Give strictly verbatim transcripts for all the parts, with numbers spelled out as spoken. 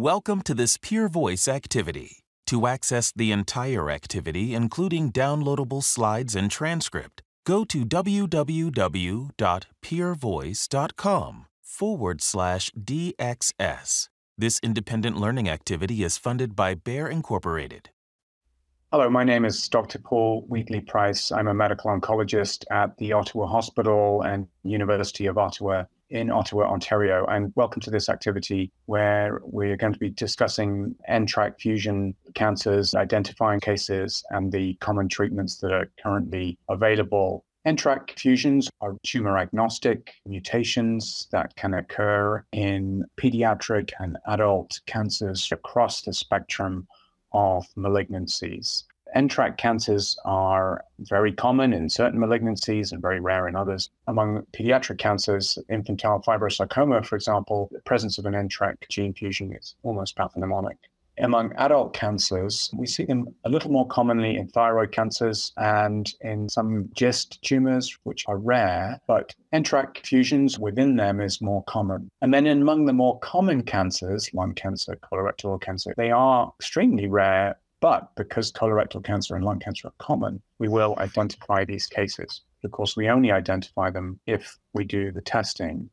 Welcome to this Peer Voice activity. To access the entire activity, including downloadable slides and transcript, go to www.peervoice.com forward slash DXS. This independent learning activity is funded by Bayer Incorporated. Hello, my name is Doctor Paul Wheatley-Price. I'm a medical oncologist at the Ottawa Hospital and University of Ottawa in Ottawa, Ontario, and welcome to this activity where we're going to be discussing N T R K fusion cancers, identifying cases, and the common treatments that are currently available. N T R K fusions are tumor-agnostic mutations that can occur in pediatric and adult cancers across the spectrum of malignancies. N T R K cancers are very common in certain malignancies and very rare in others. Among pediatric cancers, infantile fibrosarcoma, for example, the presence of an N T R K gene fusion is almost pathognomonic. Among adult cancers, we see them a little more commonly in thyroid cancers and in some GIST tumors, which are rare, but N T R K fusions within them is more common. And then among the more common cancers, lung cancer, colorectal cancer, they are extremely rare. But because colorectal cancer and lung cancer are common, we will identify these cases. Of course, we only identify them if we do the testing.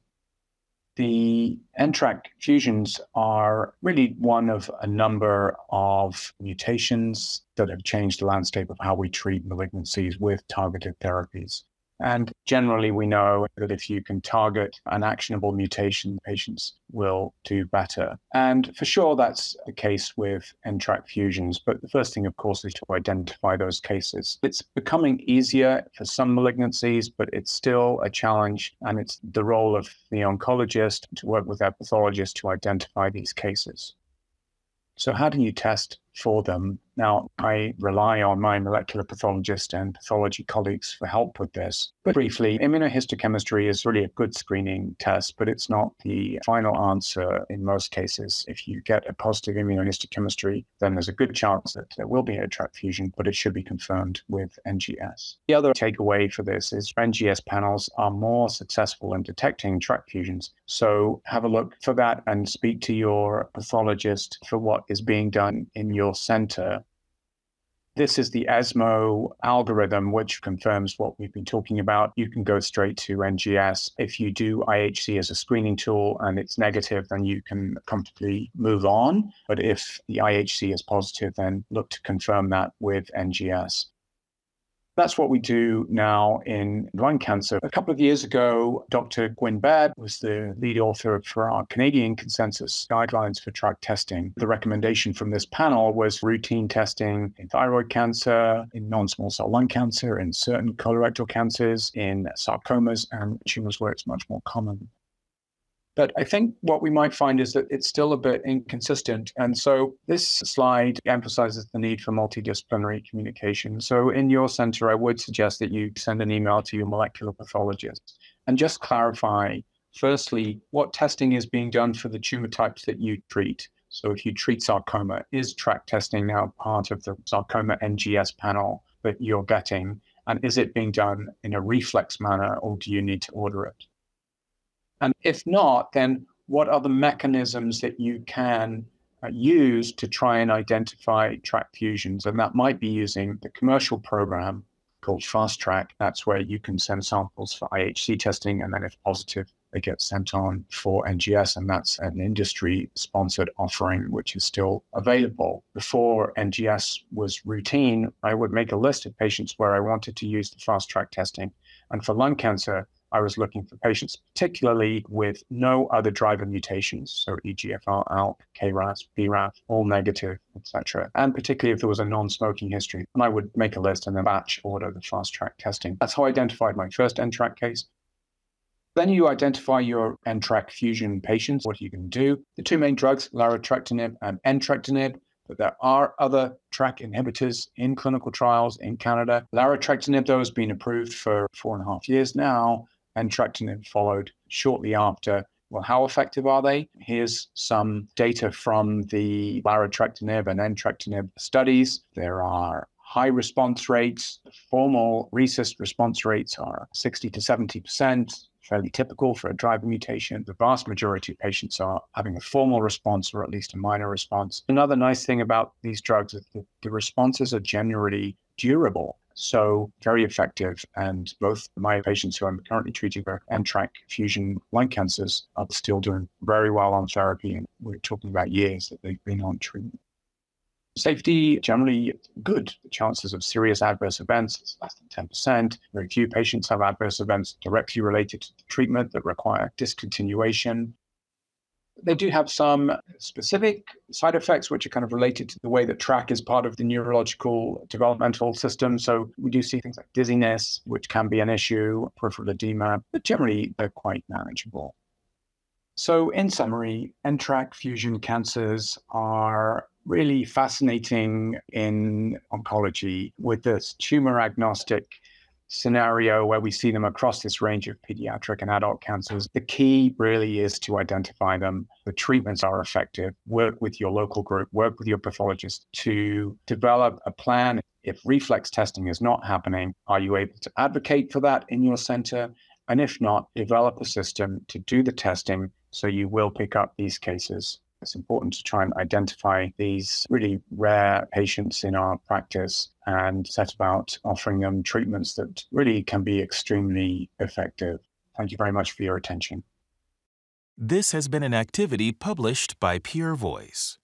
The N T R K fusions are really one of a number of mutations that have changed the landscape of how we treat malignancies with targeted therapies. And generally, we know that if you can target an actionable mutation, patients will do better. And for sure, that's the case with N T R K fusions. But the first thing, of course, is to identify those cases. It's becoming easier for some malignancies, but it's still a challenge. And it's the role of the oncologist to work with their pathologist to identify these cases. So how do you test for them? Now, I rely on my molecular pathologist and pathology colleagues for help with this. But briefly, immunohistochemistry is really a good screening test, but it's not the final answer in most cases. If you get a positive immunohistochemistry, then there's a good chance that there will be a N T R K fusion, but it should be confirmed with N G S. The other takeaway for this is N G S panels are more successful in detecting N T R K fusions. So have a look for that and speak to your pathologist for what is being done in your center. This is the ESMO algorithm, which confirms what we've been talking about. You can go straight to N G S. If you do I H C as a screening tool and it's negative, then you can comfortably move on. But if the I H C is positive, then look to confirm that with N G S. That's what we do now in lung cancer. A couple of years ago, Doctor Gwynne Baird was the lead author for our Canadian consensus guidelines for N T R K testing. The recommendation from this panel was routine testing in thyroid cancer, in non-small cell lung cancer, in certain colorectal cancers, in sarcomas and tumors where it's much more common. But I think what we might find is that it's still a bit inconsistent. And so this slide emphasizes the need for multidisciplinary communication. So in your center, I would suggest that you send an email to your molecular pathologist and just clarify, firstly, what testing is being done for the tumor types that you treat. So if you treat sarcoma, is N T R K testing now part of the sarcoma N G S panel that you're getting? And is it being done in a reflex manner, or do you need to order it? And if not, then what are the mechanisms that you can uh, use to try and identify N T R K fusions? And that might be using the commercial program called Fast Track. That's where you can send samples for I H C testing, and then if positive, they get sent on for N G S, and that's an industry-sponsored offering, which is still available. Before N G S was routine, I would make a list of patients where I wanted to use the Fast Track testing. And for lung cancer, I was looking for patients, particularly with no other driver mutations, so E G F R, ALK, K R A S, B R A F, all negative, et cetera. And particularly if there was a non-smoking history, and I would make a list and then batch order the Fast Track testing. That's how I identified my first N T R K case. Then you identify your N T R K fusion patients. What you can do? The two main drugs, larotrectinib and entrectinib. But there are other N T R K inhibitors in clinical trials in Canada. Larotrectinib, though, has been approved for four and a half years now. Entrectinib followed shortly after. Well, how effective are they? Here's some data from the larotrectinib and entrectinib studies. There are high response rates. Formal RECIST response rates are sixty to seventy percent. fairly typical for a driver mutation. The vast majority of patients are having a formal response or at least a minor response. Another nice thing about these drugs is that the responses are generally durable, so very effective. And both my patients who I'm currently treating for N T R K fusion lung cancers are still doing very well on therapy. And we're talking about years that they've been on treatment. Safety, generally good. The chances of serious adverse events is less than ten percent. Very few patients have adverse events directly related to the treatment that require discontinuation. They do have some specific side effects, which are kind of related to the way that track is part of the neurological developmental system. So we do see things like dizziness, which can be an issue, peripheral edema, but generally they're quite manageable. So in summary, N T R K fusion cancers are really fascinating in oncology with this tumor agnostic scenario where we see them across this range of pediatric and adult cancers. The key really is to identify them. The treatments are effective. Work with your local group, work with your pathologist to develop a plan. If reflex testing is not happening, are you able to advocate for that in your center? And if not, develop a system to do the testing so you will pick up these cases. It's important to try and identify these really rare patients in our practice and set about offering them treatments that really can be extremely effective. Thank you very much for your attention. This has been an activity published by Peer Voice.